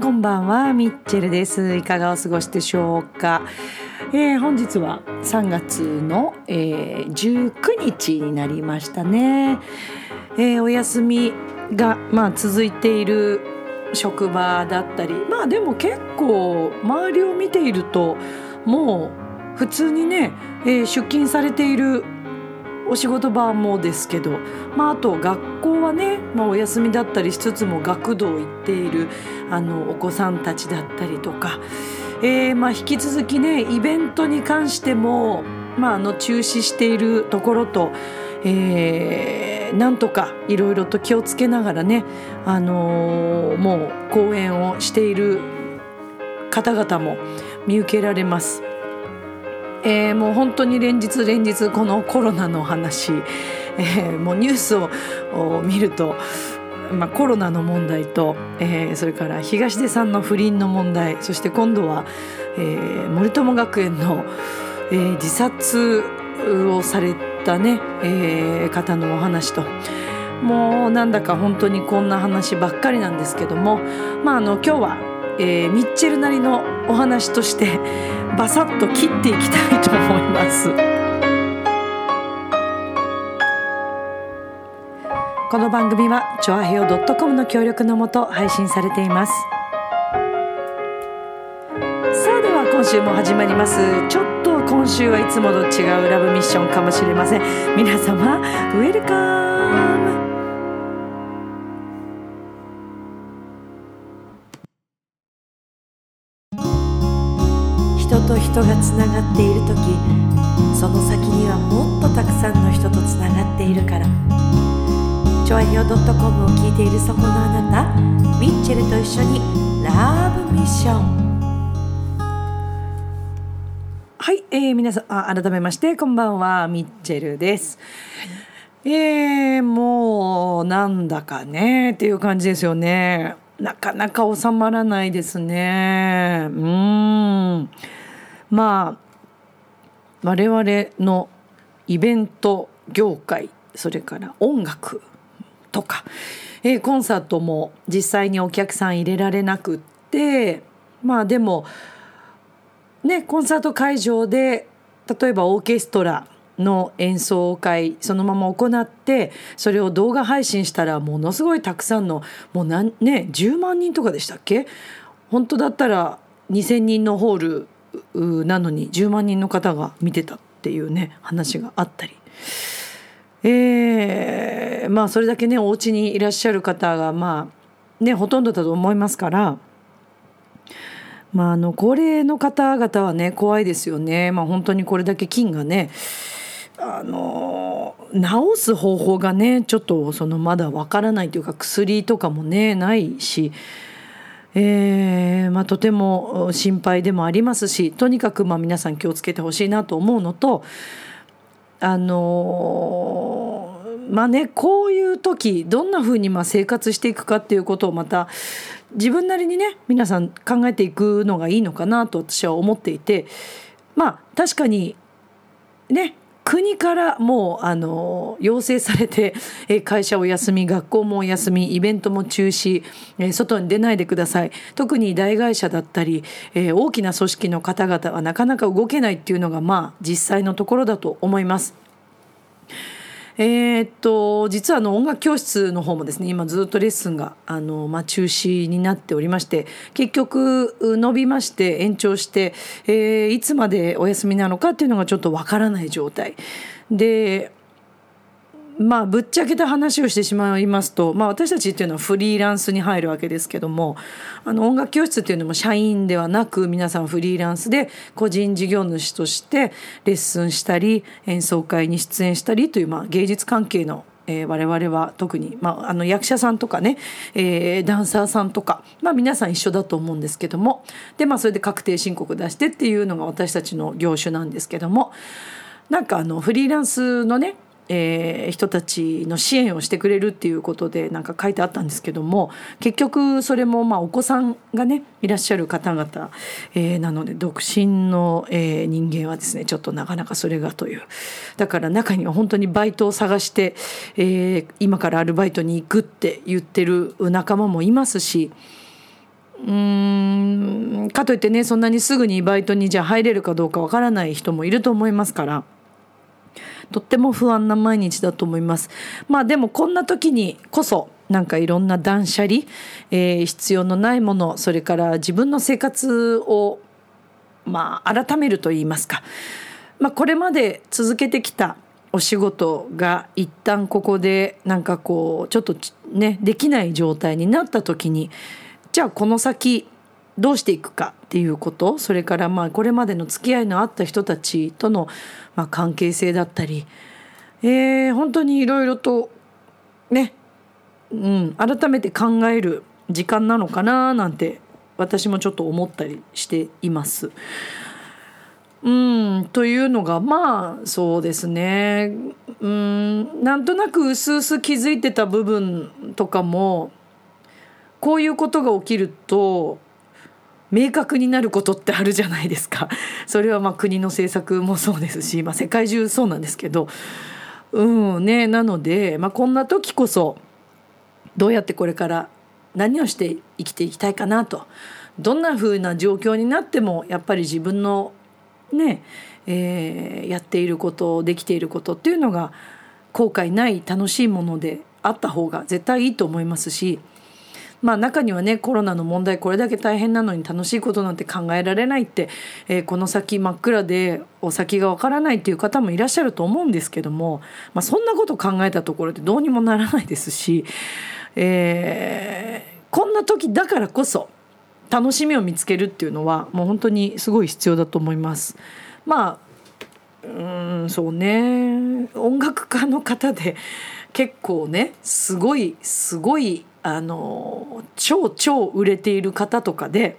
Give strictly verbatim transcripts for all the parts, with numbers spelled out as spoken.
こんばんは、ミッチェルです。いかがお過ごしでしょうか、えー、本日はさんがつの、えー、じゅうくにちになりましたね、えー、お休みが、まあ、続いている職場だったり、まあでも結構周りを見ているともう普通にね、えー、出勤されているお仕事場もですけど、まあ、あと学校はね、まあ、お休みだったりしつつも学童行っているあのお子さんたちだったりとか、えー、まあ引き続きねイベントに関しても、まあ、あの中止しているところと、えー、なんとかいろいろと気をつけながらね、あのー、もう講演をしている方々も見受けられます。えー、もう本当に連日連日このコロナの話、えー、もうニュースを見ると、まあ、コロナの問題と、えー、それから東出さんの不倫の問題、そして今度は、えー、森友学園の、えー、自殺をされた、ねえー、方のお話と、もうなんだか本当にこんな話ばっかりなんですけども、まあ、あの今日はえー、ミッチェルなりのお話としてバサッと切っていきたいと思います。この番組はチョアヘオ ドットコム の協力のもと配信されています。さあ、では今週も始まります。ちょっと今週はいつもと違うラブミッションかもしれません。皆様ウェルカム。人と人がつながっているとき、その先にはもっとたくさんの人とつながっているから、ちょあひお .com を聞いているそこのあなた、ミッチェルと一緒にラブミッション。はい、えー、皆さんあ改めましてこんばんは、ミッチェルです。えー、もうなんだかねっていう感じですよね。なかなか収まらないですね。うーん、まあ我々のイベント業界、それから音楽とか、えー、コンサートも実際にお客さん入れられなくって、まあでもね、コンサート会場で例えばオーケストラの演奏会そのまま行って、それを動画配信したらものすごいたくさんのもう何、ね、じゅうまんにんとかでしたっけ。本当だったらにせんにんのホールなのにじゅうまんにんの方が見てたっていうね話があったり、えー、まあそれだけねお家にいらっしゃる方がまあねほとんどだと思いますから、まあ、あの高齢の方々はね怖いですよね。まあ、本当にこれだけ菌がねあの治す方法がねちょっとそのまだわからないというか、薬とかもねないし、えーまあ、とても心配でもありますし、とにかくまあ皆さん気をつけてほしいなと思うのと、あのまあねこういう時どんなふうにまあ生活していくかっていうことをまた自分なりにね皆さん考えていくのがいいのかなと私は思っていて、まあ確かにね国からもうあの要請されて、え会社お休み、学校もお休み、イベントも中止、え外に出ないでください、特に大会社だったり、え大きな組織の方々はなかなか動けないっていうのがまあ実際のところだと思います。えー、っと実はあの音楽教室の方もですね今ずっとレッスンがあの、まあ、中止になっておりまして、結局伸びまして延長して、えー、いつまでお休みなのかっていうのがちょっとわからない状態で、まあぶっちゃけた話をしてしまいますと、まあ、私たちっていうのはフリーランスに入るわけですけども、あの音楽教室っていうのも社員ではなく皆さんフリーランスで個人事業主としてレッスンしたり演奏会に出演したりという、まあ、芸術関係の、えー、我々は特に、まあ、あの役者さんとかね、えー、ダンサーさんとか、まあ、皆さん一緒だと思うんですけども、で、まあ、それで確定申告出してっていうのが私たちの業種なんですけども、なんかあのフリーランスのねえー、人たちの支援をしてくれるっていうことでなんか書いてあったんですけども、結局それもまあお子さんがねいらっしゃる方々、えー、なので独身の、えー、人間はですねちょっとなかなかそれがという、だから中には本当にバイトを探して、えー、今からアルバイトに行くって言ってる仲間もいますし、うーんかといってねそんなにすぐにバイトにじゃあ入れるかどうかわからない人もいると思いますから、とっても不安な毎日だと思います。まあでもこんな時にこそなんかいろんな断捨離、えー、必要のないもの、それから自分の生活をまあ改めるといいますか、まあ、これまで続けてきたお仕事が一旦ここでなんかこうちょっとねできない状態になった時に、じゃあこの先どうしていくかっていうこと、それからまあこれまでの付き合いのあった人たちとのまあ関係性だったり、えー、本当にいろいろとね、うん、改めて考える時間なのかななんて私もちょっと思ったりしています。うんというのがまあそうですね、うん、なんとなくうすうす気づいてた部分とかも、こういうことが起きると明確になることってあるじゃないですか。それはまあ国の政策もそうですし、まあ、世界中そうなんですけど、うんね、なので、まあ、こんな時こそどうやってこれから何をして生きていきたいかなと、どんな風な状況になってもやっぱり自分のね、えー、やっていることできていることっていうのが後悔ない楽しいものであった方が絶対いいと思いますし、まあ、中にはねコロナの問題これだけ大変なのに楽しいことなんて考えられないって、えー、この先真っ暗でお先がわからないっていう方もいらっしゃると思うんですけども、まあ、そんなこと考えたところでどうにもならないですし、えー、こんな時だからこそ楽しみを見つけるっていうのはもう本当にすごい必要だと思います。まあうーんそうね、音楽家の方で結構ねすごいすごいあの超超売れている方とかで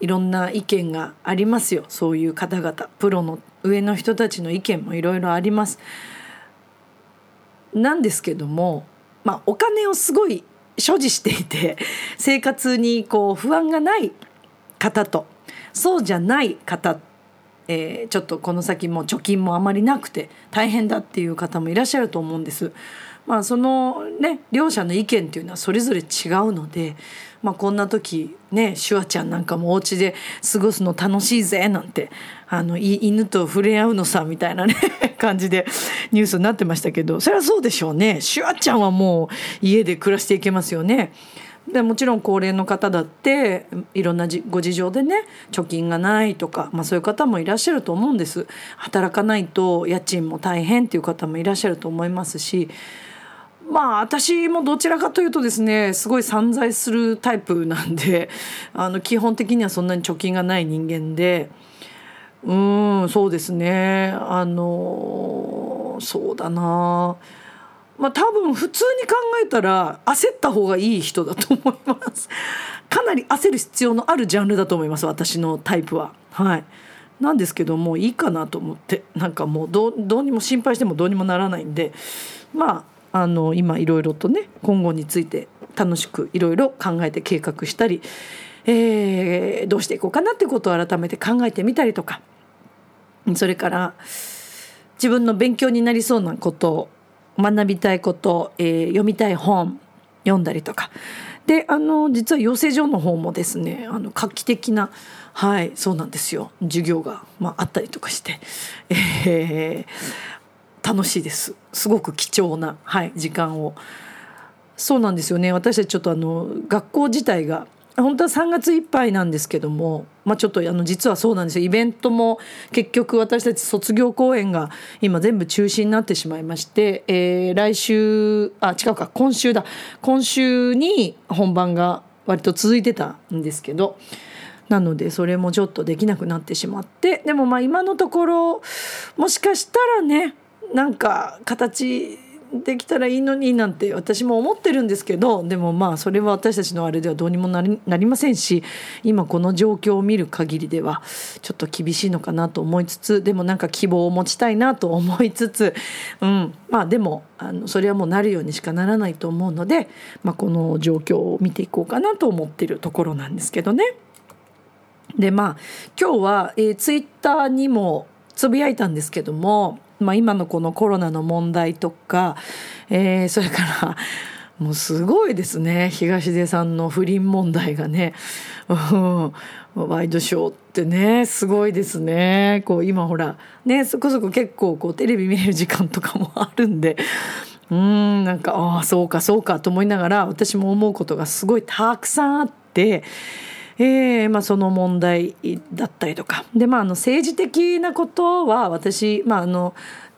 いろんな意見がありますよ。そういう方々プロの上の人たちの意見もいろいろありますなんですけども、まあ、お金をすごい所持していて生活にこう不安がない方とそうじゃない方、えー、ちょっとこの先も貯金もあまりなくて大変だっていう方もいらっしゃると思うんです。まあ、そのね両者の意見っていうのはそれぞれ違うので、まあ、こんな時ねシュワちゃんなんかもお家で過ごすの楽しいぜなんてあの犬と触れ合うのさみたいなね感じでニュースになってましたけど、それはそうでしょうね。シュワちゃんはもう家で暮らしていけますよね。でもちろん高齢の方だっていろんなご事情でね貯金がないとか、まあ、そういう方もいらっしゃると思うんです。働かないと家賃も大変っていう方もいらっしゃると思いますし、まあ私もどちらかというとですねすごい散財するタイプなんで、あの基本的にはそんなに貯金がない人間で、うーんそうですね、あのそうだな、まあ多分普通に考えたら焦った方がいい人だと思います。かなり焦る必要のあるジャンルだと思います、私のタイプは。はいなんですけどもいいかなと思って、なんかもう ど, どうにも心配してもどうにもならないんで、まああの今いろいろとね今後について楽しくいろいろ考えて計画したり、えー、どうしていこうかなってことを改めて考えてみたりとか、それから自分の勉強になりそうなこと学びたいこと、えー、読みたい本読んだりとかで、あの実は養成所の方もですねあの画期的な、はいそうなんですよ、授業が、まあ、あったりとかして、えー楽しいです。すごく貴重な、はい、時間を。そうなんですよね、私たちちょっとあの学校自体が本当はさんがついっぱいなんですけども、まあ、ちょっとあの実はそうなんですよ、イベントも結局私たち卒業公演が今全部中止になってしまいまして、えー、来週あ違うか今週だ今週に本番が割と続いてたんですけど、なのでそれもちょっとできなくなってしまって、でもまあ今のところもしかしたらねなんか形できたらいいのになんて私も思ってるんですけど、でもまあそれは私たちのあれではどうにもなり、なりませんし、今この状況を見る限りではちょっと厳しいのかなと思いつつ、でもなんか希望を持ちたいなと思いつつ、うん、まあでもあのそれはもうなるようにしかならないと思うので、まあ、この状況を見ていこうかなと思っているところなんですけどね。でまあ今日は、えー、ツイッターにもつぶやいたんですけども、まあ、今のこのコロナの問題とか、えー、それからもうすごいですね、東出さんの不倫問題がね、うん、ワイドショーってねすごいですね。こう今ほらね、そこそこ結構こうテレビ見れる時間とかもあるんで、うーんなんかああそうかそうかと思いながら、私も思うことがすごいたくさんあって、えーまあ、その問題だったりとかで、まあ、あの政治的なことは私、まあ、あの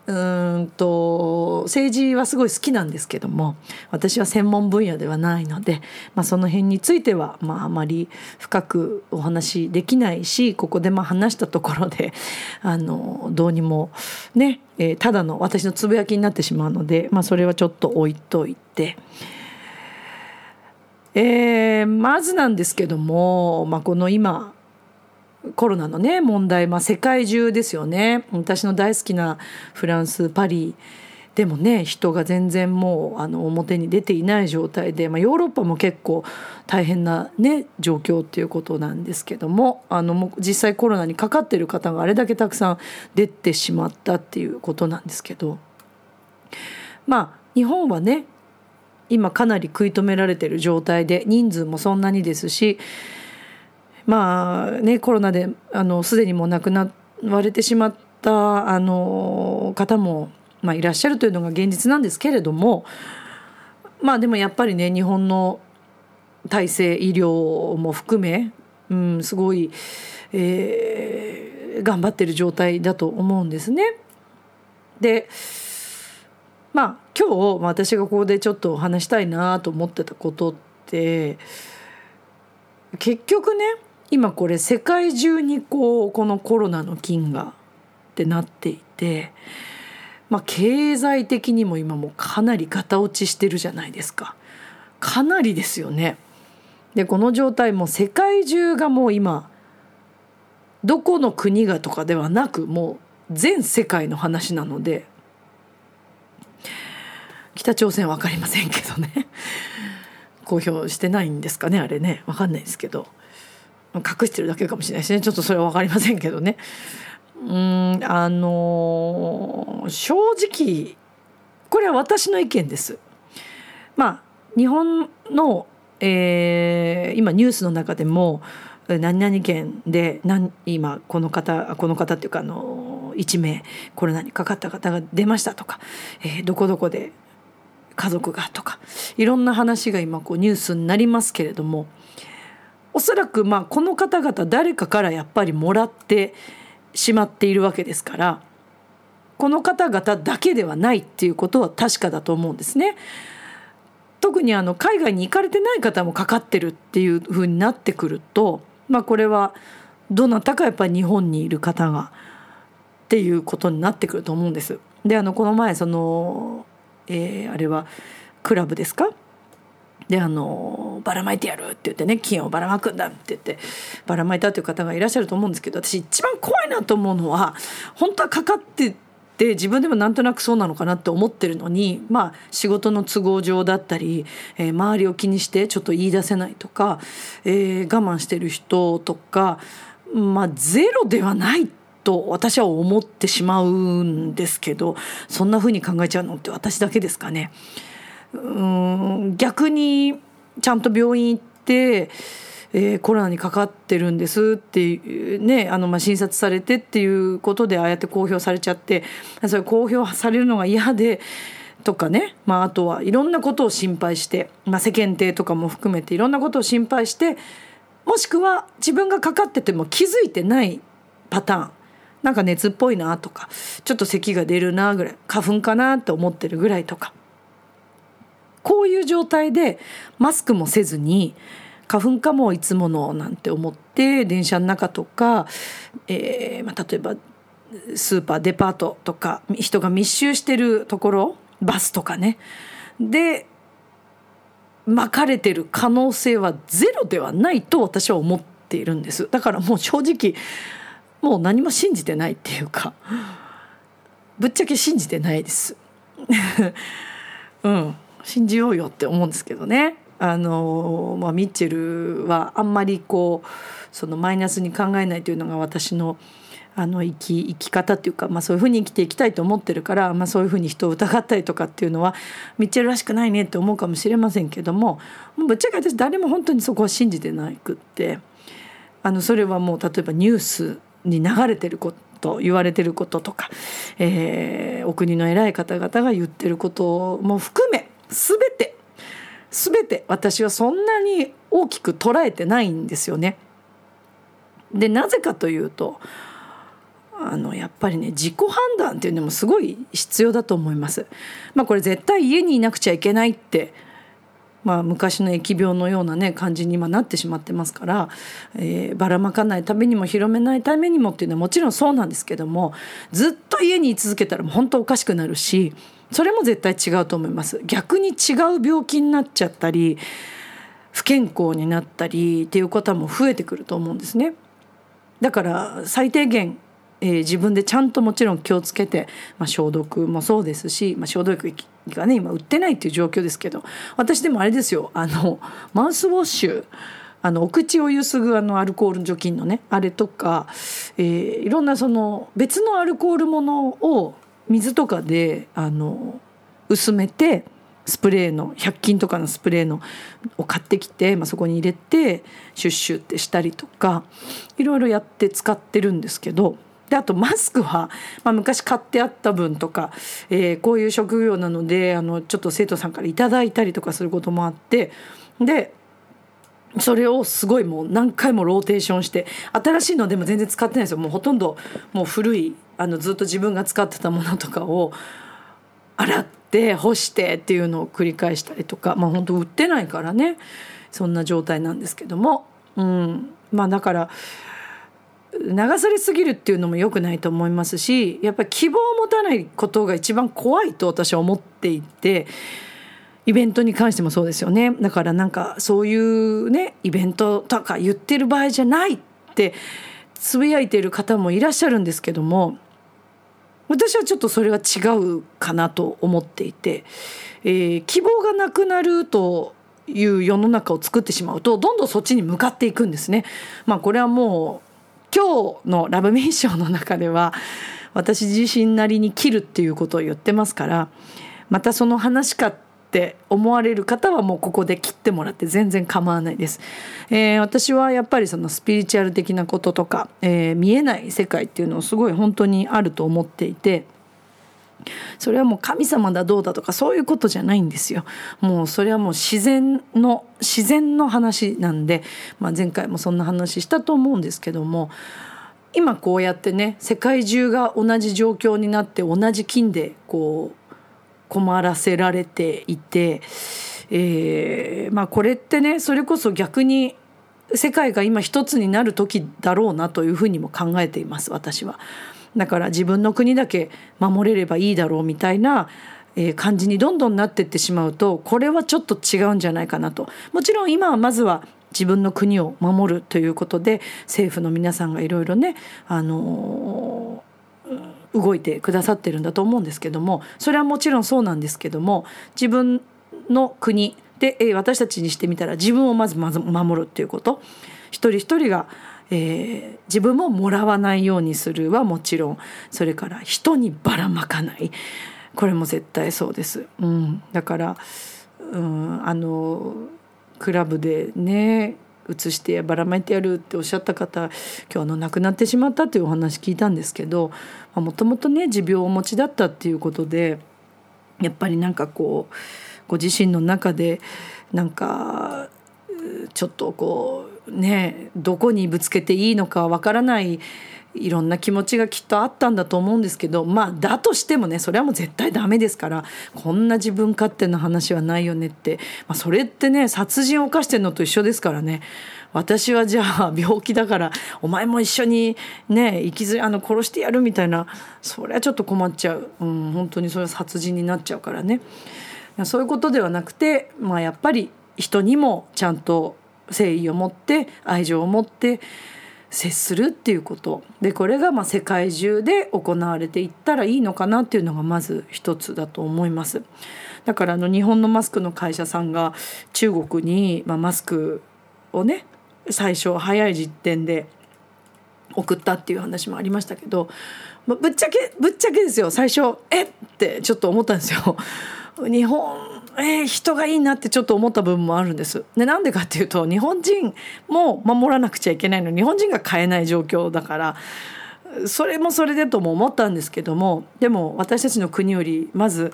うーんと政治はすごい好きなんですけども、私は専門分野ではないので、まあ、その辺については、まあ、あまり深くお話できないし、ここでまあ話したところであのどうにもね、えー、ただの私のつぶやきになってしまうので、まあ、それはちょっと置いといて。えー、まずなんですけども、まあ、この今コロナのね問題、まあ、世界中ですよね。私の大好きなフランスパリでもね、人が全然もうあの表に出ていない状態で、まあ、ヨーロッパも結構大変な、ね、状況っていうことなんですけども、あのもう実際コロナにかかっている方があれだけたくさん出てしまったっていうことなんですけど、まあ日本はね今かなり食い止められている状態で、人数もそんなにですし、まあねコロナであのすでにもう亡くなわれてしまったあの方も、まあ、いらっしゃるというのが現実なんですけれども、まあでもやっぱりね日本の体制医療も含め、うん、すごい、えー、頑張っている状態だと思うんですね。でまあ、今日私がここでちょっと話したいなと思ってたことって、結局ね今これ世界中にこうこのコロナの菌がってなっていて、まあ、経済的にも今もうかなりガタ落ちしてるじゃないですか。かなりですよね。でこの状態も世界中がもう今どこの国がとかではなく、もう全世界の話なので、北朝鮮は分かりませんけどね公表してないんですかね、あれね分かんないですけど、隠してるだけかもしれないしね、ちょっとそれは分かりませんけどね。うーんあのー、正直これは私の意見です。まあ日本の、えー、今ニュースの中でも何々県で何今この方この方っていうかあのいち名コロナにかかった方が出ましたとか、えー、どこどこで家族がとか、いろんな話が今こうニュースになりますけれども、おそらくまあこの方々誰かからやっぱりもらってしまっているわけですから、この方々だけではないっていうことは確かだと思うんですね。特にあの海外に行かれてない方もかかってるっていうふうになってくると、まあ、これはどなたかやっぱり日本にいる方がっていうことになってくると思うんです。であのこの前そのえー、あれはクラブですかであのばらまいてやるって言ってね、金をばらまくんだって言ってばらまいたという方がいらっしゃると思うんですけど、私一番怖いなと思うのは、本当はかかってて自分でもなんとなくそうなのかなって思ってるのに、まあ仕事の都合上だったり、えー、周りを気にしてちょっと言い出せないとか、えー、我慢してる人とか、まあゼロではないと私は思ってしまうんですけど、そんな風に考えちゃうのって私だけですかね。うーん逆にちゃんと病院行って、えー、コロナにかかってるんですっていうね、あのまあ診察されてっていうことでああやって公表されちゃって、それ公表されるのが嫌でとかね、まあ、あとはいろんなことを心配して、まあ、世間体とかも含めていろんなことを心配して、もしくは自分がかかってても気づいてないパターン、なんか熱っぽいなとか、ちょっと咳が出るなぐらい、花粉かなって思ってるぐらいとか、こういう状態でマスクもせずに花粉かもいつものなんて思って、電車の中とか、えーまあ、例えばスーパーデパートとか人が密集してるところバスとかねで巻かれてる可能性はゼロではないと私は思っているんです。だからもう正直もう何も信じてないっていうかぶっちゃけ信じてないですうん信じようよって思うんですけどね。あの、まあ、ミッチェルはあんまりこうそのマイナスに考えないというのが私のあの生き、生き方っていうか、まあ、そういうふうに生きていきたいと思ってるから、まあ、そういうふうに人を疑ったりとかっていうのはミッチェルらしくないねって思うかもしれませんけども、もうぶっちゃけ私誰も本当にそこは信じてないくって、あのそれはもう例えばニュースに流れてること言われてることとか、えー、お国の偉い方々が言ってることも含め全て全て私はそんなに大きく捉えてないんですよね。でなぜかというとあのやっぱりね自己判断っていうのもすごい必要だと思います、まあ、これ絶対家にいなくちゃいけないって、まあ、昔の疫病のような、ね、感じに今なってしまってますから、えー、ばらまかないためにも広めないためにもっていうのはもちろんそうなんですけども、ずっと家に居続けたらもう本当おかしくなるし、それも絶対違うと思います。逆に違う病気になっちゃったり不健康になったりっていう方も増えてくると思うんですね。だから最低限えー、自分でちゃんともちろん気をつけて、まあ、消毒もそうですし、まあ、消毒液がね今売ってないっていう状況ですけど、私でもあれですよ、あのマウスウォッシュ、あのお口をゆすぐあのアルコール除菌のねあれとか、えー、いろんなその別のアルコールものを水とかであの薄めてスプレーのひゃく均とかのスプレーのを買ってきて、まあ、そこに入れてシュッシュってしたりとかいろいろやって使ってるんですけど、であとマスクは、まあ、昔買ってあった分とか、えー、こういう職業なのであのちょっと生徒さんからいただいたりとかすることもあって、でそれをすごいもう何回もローテーションして、新しいのでも全然使ってないですよ。もうほとんどもう古いあのずっと自分が使ってたものとかを洗って干してっていうのを繰り返したりとか、まあ本当売ってないからねそんな状態なんですけども、うん、まあだから流されすぎるっていうのも良くないと思いますし、やっぱり希望を持たないことが一番怖いと私は思っていて、イベントに関してもそうですよね。だからなんかそういうねイベントとか言ってる場合じゃないってつぶやいている方もいらっしゃるんですけども、私はちょっとそれは違うかなと思っていて、えー、希望がなくなるという世の中を作ってしまうとどんどんそっちに向かっていくんですね。まあこれはもう今日のラブミッションの中では私自身なりに切るっていうことを言ってますから、またその話かって思われる方はもうここで切ってもらって全然構わないです、えー、私はやっぱりそのスピリチュアル的なこととか、えー、見えない世界っていうのをすごい本当にあると思っていて、それはもう神様だどうだとかそういうことじゃないんですよ。もうそれはもう自然の自然の話なんで、まあ、前回もそんな話したと思うんですけども、今こうやってね世界中が同じ状況になって同じ菌でこう困らせられていて、えーまあ、これってねそれこそ逆に世界が今一つになる時だろうなというふうにも考えています私は。だから自分の国だけ守れればいいだろうみたいな感じにどんどんなってってしまうと、これはちょっと違うんじゃないかなと。もちろん今はまずは自分の国を守るということで政府の皆さんがいろいろね、あのー、動いてくださってるんだと思うんですけども、それはもちろんそうなんですけども、自分の国で私たちにしてみたら自分をまずまず守るということ、一人一人がえー、自分ももらわないようにするはもちろん、それから人にばらまかない、これも絶対そうです、うん、だから、うん、あのクラブでね移してばらまいてやるっておっしゃった方、今日の亡くなってしまったというお話聞いたんですけど、もともとね持病をお持ちだったっていうことで、やっぱりなんかこうご自身の中でなんかちょっとこうね、どこにぶつけていいのかわからないいろんな気持ちがきっとあったんだと思うんですけど、まあだとしてもね、それはもう絶対ダメですから、こんな自分勝手な話はないよねって、まあ、それってね殺人を犯してるのと一緒ですからね。私はじゃあ病気だからお前も一緒にね生きずあの殺してやるみたいな、それはちょっと困っちゃう、うん、本当にそれは殺人になっちゃうからね。そういうことではなくて、まあ、やっぱり人にもちゃんと誠意を持って愛情を持って接するっていうことで、これがまあ世界中で行われていったらいいのかなっていうのがまず一つだと思います。だからあの日本のマスクの会社さんが中国にまあマスクをね最初早い時点で送ったっていう話もありましたけど、まあ、ぶっちゃけぶっちゃけですよ、最初えってちょっと思ったんですよ。日本、えー、人がいいなってちょっと思った部分もあるんです。で、なんでかっていうと日本人も守らなくちゃいけないのに日本人が買えない状況だからそれもそれでとも思ったんですけども、でも私たちの国よりまず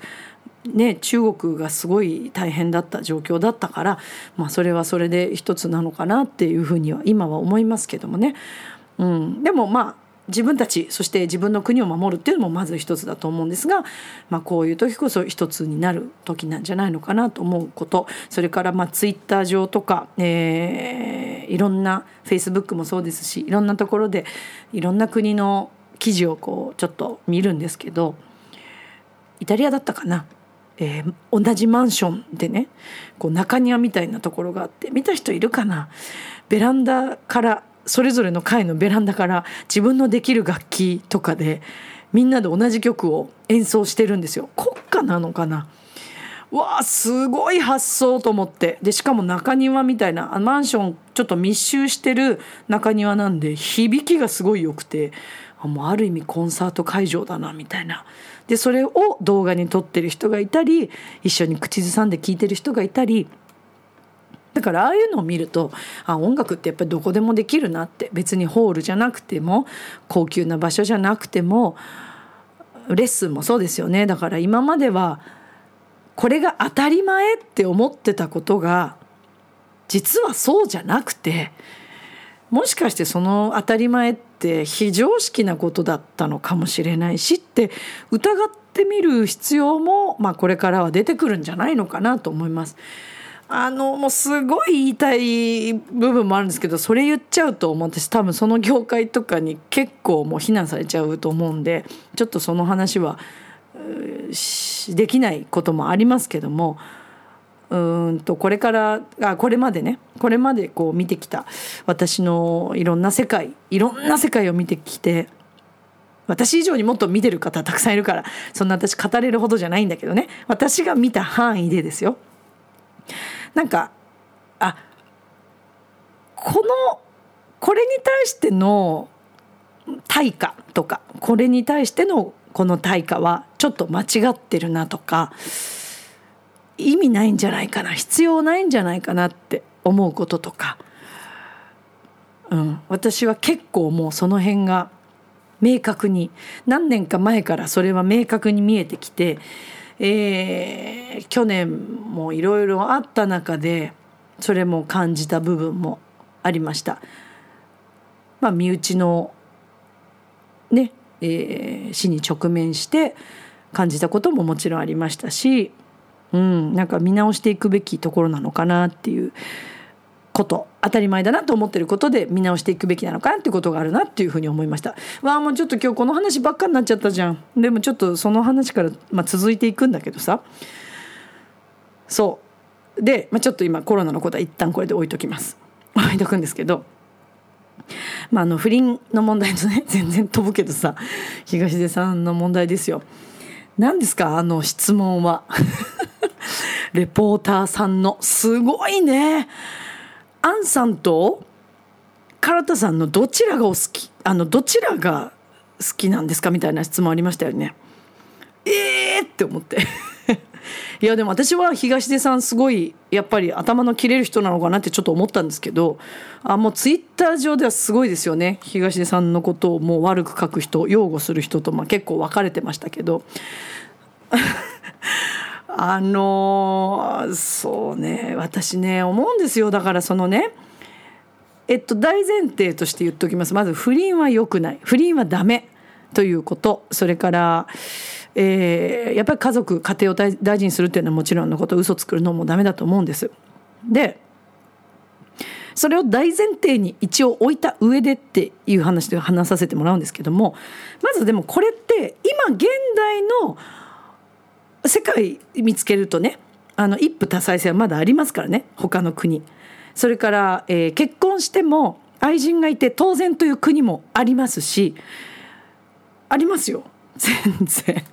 ね中国がすごい大変だった状況だったから、まあ、それはそれで一つなのかなっていうふうには今は思いますけどもね、うん、でもまあ自分たちそして自分の国を守るっていうのもまず一つだと思うんですが、まあ、こういう時こそ一つになる時なんじゃないのかなと思うこと、それからまあツイッター上とか、えー、いろんなフェイスブックもそうですし、いろんなところでいろんな国の記事をこうちょっと見るんですけど、イタリアだったかな、えー、同じマンションでねこう中庭みたいなところがあって、見た人いるかな、ベランダからそれぞれの階のベランダから自分のできる楽器とかでみんなで同じ曲を演奏してるんですよ。国歌なのかな、わあすごい発想と思って、でしかも中庭みたいなマンションちょっと密集してる中庭なんで響きがすごい良くて、もうある意味コンサート会場だなみたいな。でそれを動画に撮ってる人がいたり一緒に口ずさんで聴いてる人がいたり、だからああいうのを見ると、あ音楽ってやっぱりどこでもできるなって、別にホールじゃなくても高級な場所じゃなくてもレッスンもそうですよね。だから今まではこれが当たり前って思ってたことが実はそうじゃなくて、もしかしてその当たり前って非常識なことだったのかもしれないしって疑ってみる必要も、まあ、これからは出てくるんじゃないのかなと思います。あのもうすごい言いたい部分もあるんですけど、それ言っちゃうと私多分その業界とかに結構もう非難されちゃうと思うんで、ちょっとその話はできないこともありますけども、うーんとこれからあこれまでねこれまでこう見てきた私のいろんな世界いろんな世界を見てきて、私以上にもっと見てる方たくさんいるから、そんな私語れるほどじゃないんだけどね、私が見た範囲でですよ。なんかあこのこれに対しての対価とか、これに対してのこの対価はちょっと間違ってるなとか、意味ないんじゃないかな、必要ないんじゃないかなって思うこととか、うん、私は結構もうその辺が明確に何年か前からそれは明確に見えてきて、えー、去年もいろいろあった中でそれも感じた部分もありました。まあ、身内の、ねえー、死に直面して感じたことももちろんありましたし、うん、なんか見直していくべきところなのかなっていうこと、当たり前だなと思ってることで見直していくべきなのかなっていうことがあるなっていうふうに思いました。わあもうちょっと今日この話ばっかになっちゃったじゃん。でもちょっとその話から、まあ、続いていくんだけどさ、そうで、まあ、ちょっと今コロナのことは一旦これで置いときます。置いとくんですけど、まあ、あの不倫の問題とね全然飛ぶけどさ、東出さんの問題ですよ。何ですかあの質問は。レポーターさんのすごいね。アンさんと唐田さんのどちらがお好き、あのどちらが好きなんですかみたいな質問ありましたよね。ええー、って思っていやでも私は東出さんすごいやっぱり頭の切れる人なのかなってちょっと思ったんですけど、あもうツイッター上ではすごいですよね。東出さんのことをもう悪く書く人、擁護する人と、まあ、結構分かれてましたけどあのそうね、私ね思うんですよ。だからそのねえっと、大前提として言っておきます。まず不倫は良くない、不倫はダメということ、それから、えー、やっぱり家族家庭を大事にするっていうのはもちろんのこと、嘘作るのもダメだと思うんです。でそれを大前提に一応置いた上でっていう話で話させてもらうんですけども、まずでもこれって今現代の世界見つけるとね、あの一夫多妻制はまだありますからね、他の国。それから、えー、結婚しても愛人がいて当然という国もありますし、ありますよ全然。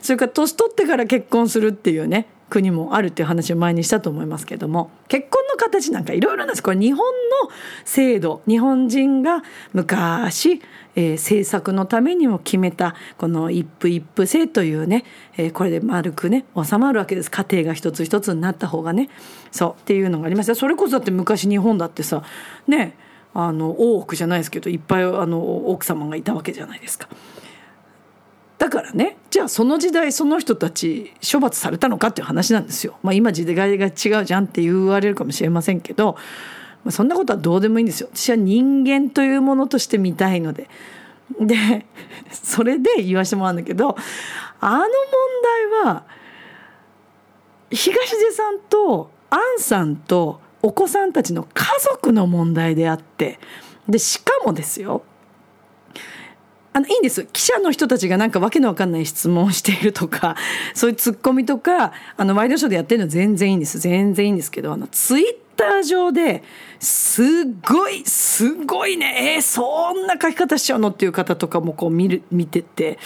それから年取ってから結婚するっていうね国もあるっていう話を前にしたと思いますけども、結婚の形なんかいろいろなんです。これ日本の制度、日本人が昔、えー、政策のためにも決めたこの一夫一夫制というね、えー、これで丸くね収まるわけです。家庭が一つ一つになった方がね、そうっていうのがありますよ。それこそだって昔日本だってさね、あの大奥じゃないですけどいっぱいあの奥様がいたわけじゃないですか。だからね、じゃあその時代その人たち処罰されたのかっていう話なんですよ。まあ、今時代が違うじゃんって言われるかもしれませんけど、まあ、そんなことはどうでもいいんですよ。私は人間というものとして見たいので、でそれで言わせてもらうんだけど、あの問題は東出さんとアンさんとお子さんたちの家族の問題であって、でしかもですよ、あのいいんです、記者の人たちがなんかわけのわかんない質問をしているとか、そういうツッコミとかあのワイドショーでやってるの全然いいんです、全然いいんですけど、あのツイッター上ですごいすごいね、えー、そんな書き方しちゃうのっていう方とかもこう 見る、見てて、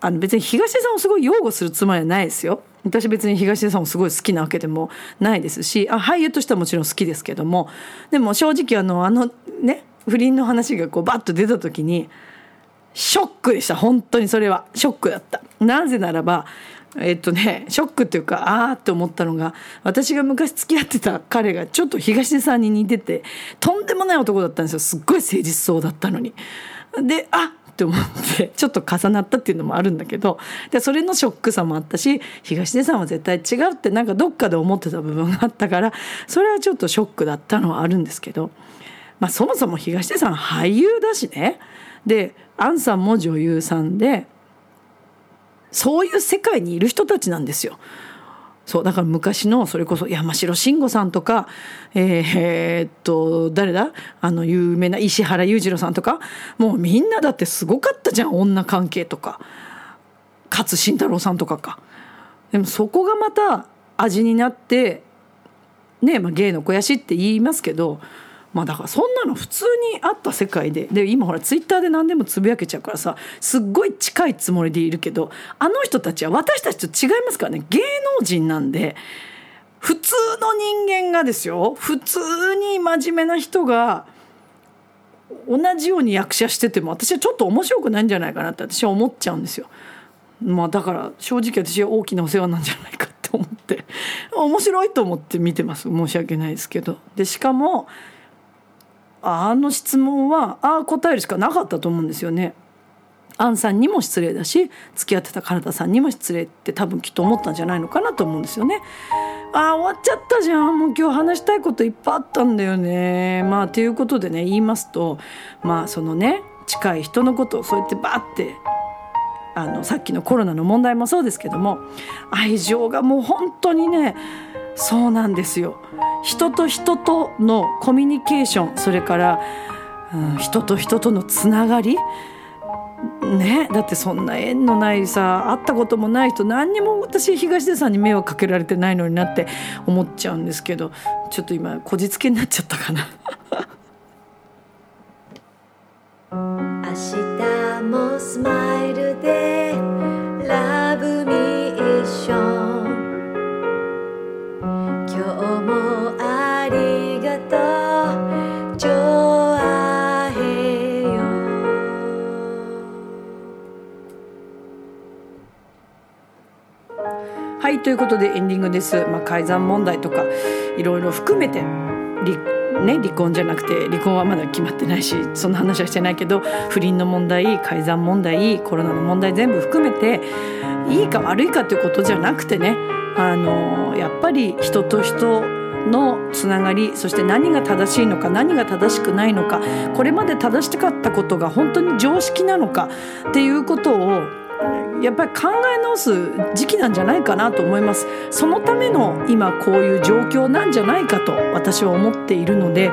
あの別に東出さんをすごい擁護するつもりはないですよ。私別に東出さんをすごい好きなわけでもないですし、あ俳優としてはもちろん好きですけども、でも正直あのあのね不倫の話がこうバッと出た時にショックでした。本当にそれはショックだった。なぜならばえっとねショックっていうか、あーって思ったのが、私が昔付き合ってた彼がちょっと東出さんに似てて、とんでもない男だったんですよ。すっごい誠実そうだったのに、であって思ってちょっと重なったっていうのもあるんだけど、でそれのショックさもあったし、東出さんは絶対違うってなんかどっかで思ってた部分があったから、それはちょっとショックだったのはあるんですけど、まあ、そもそも東出さん俳優だしね、で杏さんも女優さんで、そういう世界にいる人たちなんですよ。そうだから昔のそれこそ山城慎吾さんとか、えーえー、っと誰だあの有名な石原裕次郎さんとか、もうみんなだってすごかったじゃん、女関係とか。勝新太郎さんとかか。でもそこがまた味になってね、まあ、芸の肥やしって言いますけど、まあ、だからそんなの普通にあった世界で、で今ほらツイッターで何でもつぶやけちゃうからさ、すっごい近いつもりでいるけど、あの人たちは私たちと違いますからね。芸能人なんで、普通の人間がですよ、普通に真面目な人が同じように役者してても、私はちょっと面白くないんじゃないかなって私は思っちゃうんですよ。まあ、だから正直私は大きなお世話なんじゃないかと思って、面白いと思って見てます。申し訳ないですけど。でしかもあの質問はああ答えるしかなかったと思うんですよね。アンさんにも失礼だし、付き合ってた唐田さんにも失礼って多分きっと思ったんじゃないのかなと思うんですよね。ああ終わっちゃったじゃん、もう今日話したいこといっぱいあったんだよね。まあということでね、言いますと、まあそのね近い人のことをそうやってバーってあのさっきのコロナの問題もそうですけども、愛情がもう本当にね、そうなんですよ。人と人とのコミュニケーション、それから、うん、人と人とのつながりね、だってそんな縁のないさ、会ったこともない人、何にも私東出さんに迷惑かけられてないのになって思っちゃうんですけど、ちょっと今こじつけになっちゃったかな。明日もスマイルでラブミッション、はい、ということでエンディングです。まあ、改ざん問題とかいろいろ含めて 離,、ね、離婚じゃなくて、離婚はまだ決まってないしそんな話はしてないけど、不倫の問題、改ざん問題、コロナの問題全部含めて、いいか悪いかということじゃなくてね、あのやっぱり人と人のつながり、そして何が正しいのか何が正しくないのか、これまで正しかったことが本当に常識なのかっていうことをやっぱり考え直す時期なんじゃないかなと思います。そのための今こういう状況なんじゃないかと私は思っているので、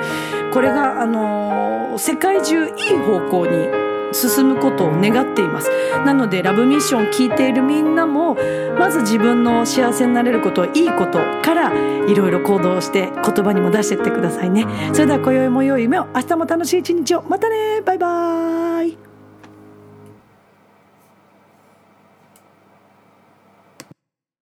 これがあの世界中いい方向に進むことを願っています。なのでラブミッションを聞いているみんなも、まず自分の幸せになれること、いいことからいろいろ行動して言葉にも出していってくださいね。それでは今宵も良い夢を、明日も楽しい一日を。またね、バイバイ。